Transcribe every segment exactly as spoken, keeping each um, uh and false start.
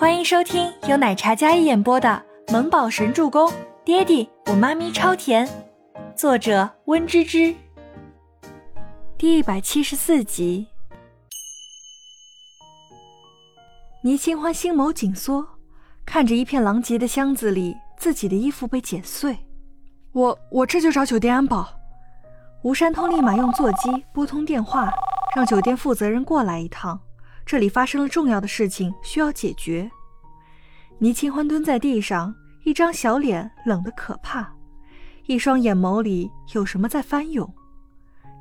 欢迎收听由奶茶嘉一演播的《萌宝神助攻》，爹地，我妈咪超甜，作者温芝芝。第一百七十四集。倪清欢心眸紧缩，看着一片狼藉的箱子里自己的衣服被剪碎。我我这就找酒店安保。吴山通立马用座机拨通电话，让酒店负责人过来一趟，这里发生了重要的事情需要解决。倪清欢蹲在地上，一张小脸冷得可怕，一双眼眸里有什么在翻涌，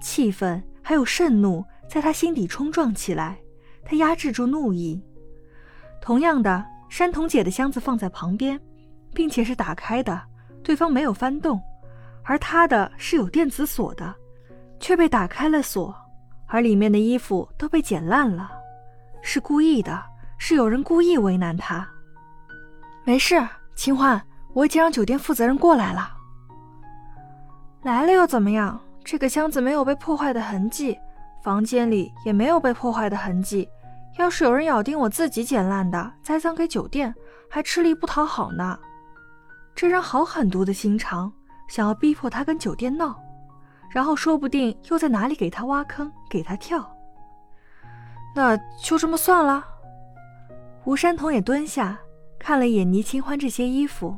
气愤还有愤怒在他心底冲撞起来，他压制住怒意。同样的，山童姐的箱子放在旁边，并且是打开的，对方没有翻动，而他的是有电子锁的，却被打开了锁，而里面的衣服都被剪烂了，是故意的，是有人故意为难他。没事，清欢，我已经让酒店负责人过来了。来了又怎么样？这个箱子没有被破坏的痕迹，房间里也没有被破坏的痕迹，要是有人咬定我自己捡烂的，栽赃给酒店，还吃力不讨好呢。这人好狠毒的心肠，想要逼迫他跟酒店闹，然后说不定又在哪里给他挖坑，给他跳。那就这么算了。吴山童也蹲下，看了一眼倪清欢这些衣服。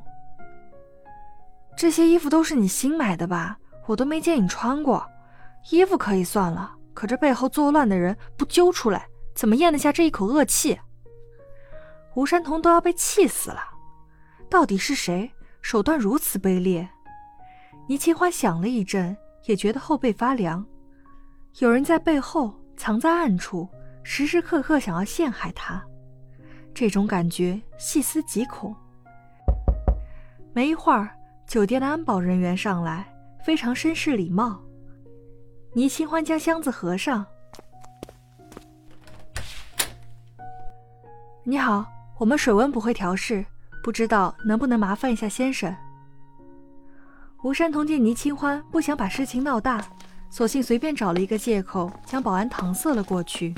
这些衣服都是你新买的吧？我都没见你穿过。衣服可以算了，可这背后作乱的人不揪出来，怎么咽得下这一口恶气？吴山童都要被气死了，到底是谁手段如此卑劣？倪清欢想了一阵，也觉得后背发凉，有人在背后藏在暗处，时时刻刻想要陷害他，这种感觉细思极恐。没一会儿，酒店的安保人员上来，非常绅士礼貌。倪清欢将箱子合上。你好，我们水温不会调试，不知道能不能麻烦一下先生。吴山童见倪清欢不想把事情闹大，索性随便找了一个借口将保安搪塞了过去。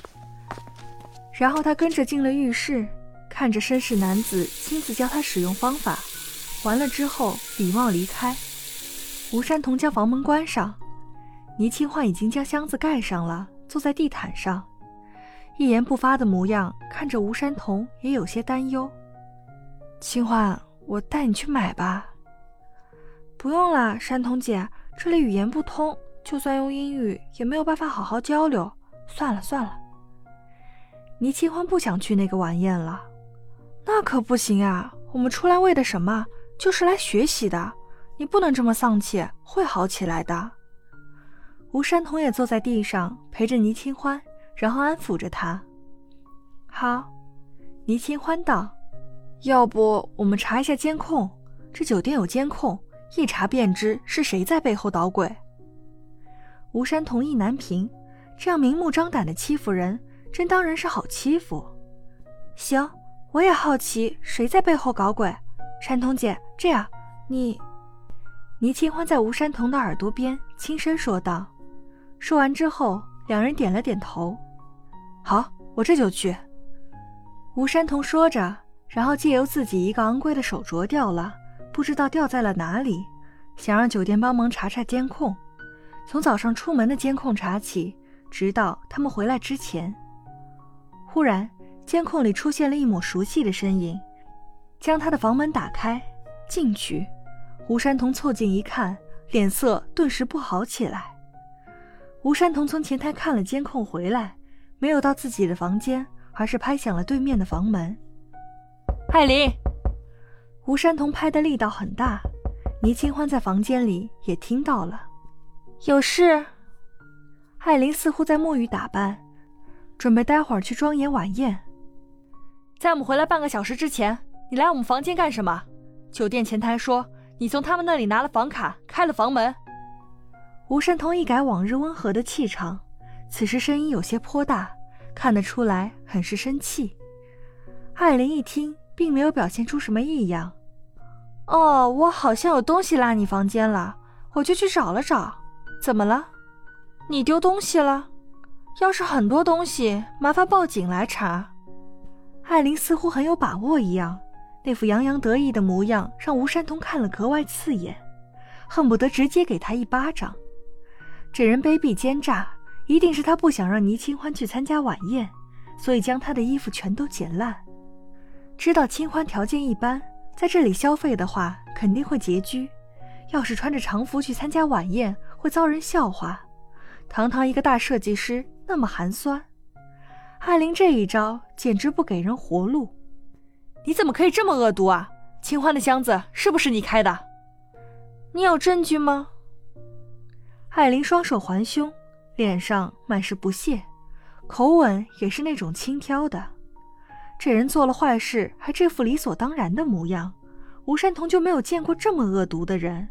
然后他跟着进了浴室，看着绅士男子亲自教他使用方法，完了之后礼貌离开。吴山童将房门关上，倪清欢已经将箱子盖上了，坐在地毯上，一言不发的模样，看着吴山童也有些担忧。清欢，我带你去买吧。不用啦，山童姐，这里语言不通，就算用英语也没有办法好好交流，算了算了。倪清欢不想去那个晚宴了。那可不行啊，我们出来为的什么？就是来学习的，你不能这么丧气，会好起来的。吴山童也坐在地上陪着倪清欢，然后安抚着他。好，倪清欢道，要不我们查一下监控，这酒店有监控，一查便知是谁在背后捣鬼。吴山童意难平，这样明目张胆的欺负人，真当人是好欺负。行，我也好奇谁在背后搞鬼。山童姐，这样你……倪清欢在吴山童的耳朵边轻声说道。说完之后，两人点了点头。好，我这就去。吴山童说着，然后借由自己一个昂贵的手镯掉了，不知道掉在了哪里，想让酒店帮忙查查监控，从早上出门的监控查起，直到他们回来之前。忽然，监控里出现了一抹熟悉的身影，将他的房门打开，进去。吴山童凑近一看，脸色顿时不好起来。吴山童从前台看了监控回来，没有到自己的房间，而是拍响了对面的房门。艾琳！吴山童拍的力道很大，倪清欢在房间里也听到了。有事？艾琳似乎在沐浴打扮，准备待会儿去庄严晚宴。在我们回来半个小时之前，你来我们房间干什么？酒店前台说你从他们那里拿了房卡，开了房门。吴山童一改往日温和的气场，此时声音有些颇大，看得出来很是生气。艾琳一听，并没有表现出什么异样。哦，我好像有东西落你房间了，我就去找了找。怎么了？你丢东西了？要是很多东西，麻烦报警来查。艾琳似乎很有把握一样，那副洋洋得意的模样让吴山童看了格外刺眼，恨不得直接给他一巴掌。这人卑鄙奸诈，一定是他不想让倪清欢去参加晚宴，所以将他的衣服全都剪烂。知道清欢条件一般，在这里消费的话肯定会拮据，要是穿着常服去参加晚宴会遭人笑话，堂堂一个大设计师那么寒酸。艾琳这一招简直不给人活路。你怎么可以这么恶毒啊？清欢的箱子是不是你开的？你有证据吗？艾琳双手环胸，脸上满是不屑，口吻也是那种轻佻的。这人做了坏事还这副理所当然的模样，吴山童就没有见过这么恶毒的人。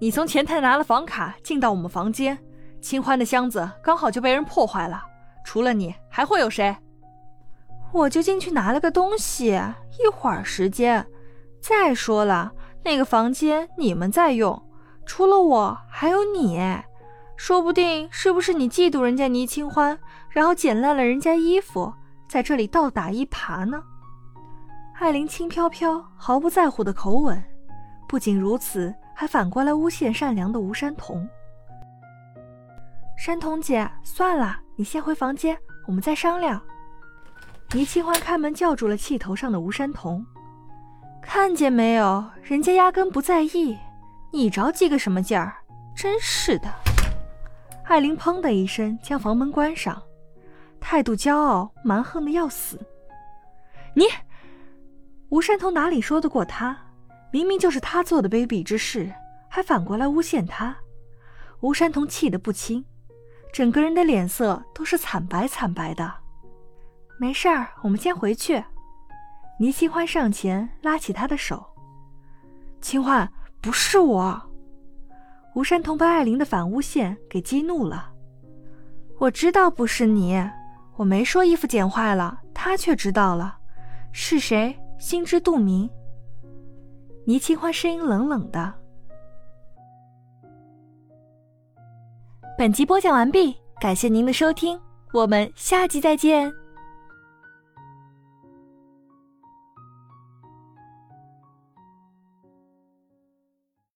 你从前台拿了房卡进到我们房间，清欢的箱子刚好就被人破坏了，除了你还会有谁？我就进去拿了个东西，一会儿时间。再说了，那个房间你们在用，除了我还有你，说不定是不是你嫉妒人家倪清欢，然后剪烂了人家衣服，在这里倒打一耙呢？艾琳轻飘飘毫不在乎的口吻，不仅如此，还反过来诬陷善良的吴山童。山童姐，算了，你先回房间，我们再商量。倪清欢开门叫住了气头上的吴山童，看见没有，人家压根不在意，你着急个什么劲儿？真是的。艾琳砰的一声将房门关上，态度骄傲蛮横的要死。你！吴山童哪里说得过他，明明就是他做的卑鄙之事，还反过来诬陷他。吴山童气得不轻，整个人的脸色都是惨白惨白的。没事儿，我们先回去。倪清欢上前拉起他的手。清欢，不是我。吴山童被艾琳的反诬陷给激怒了。我知道不是你，我没说衣服剪坏了，他却知道了。是谁，心知肚明。倪清欢声音冷冷的。本集播讲完毕，感谢您的收听，我们下集再见。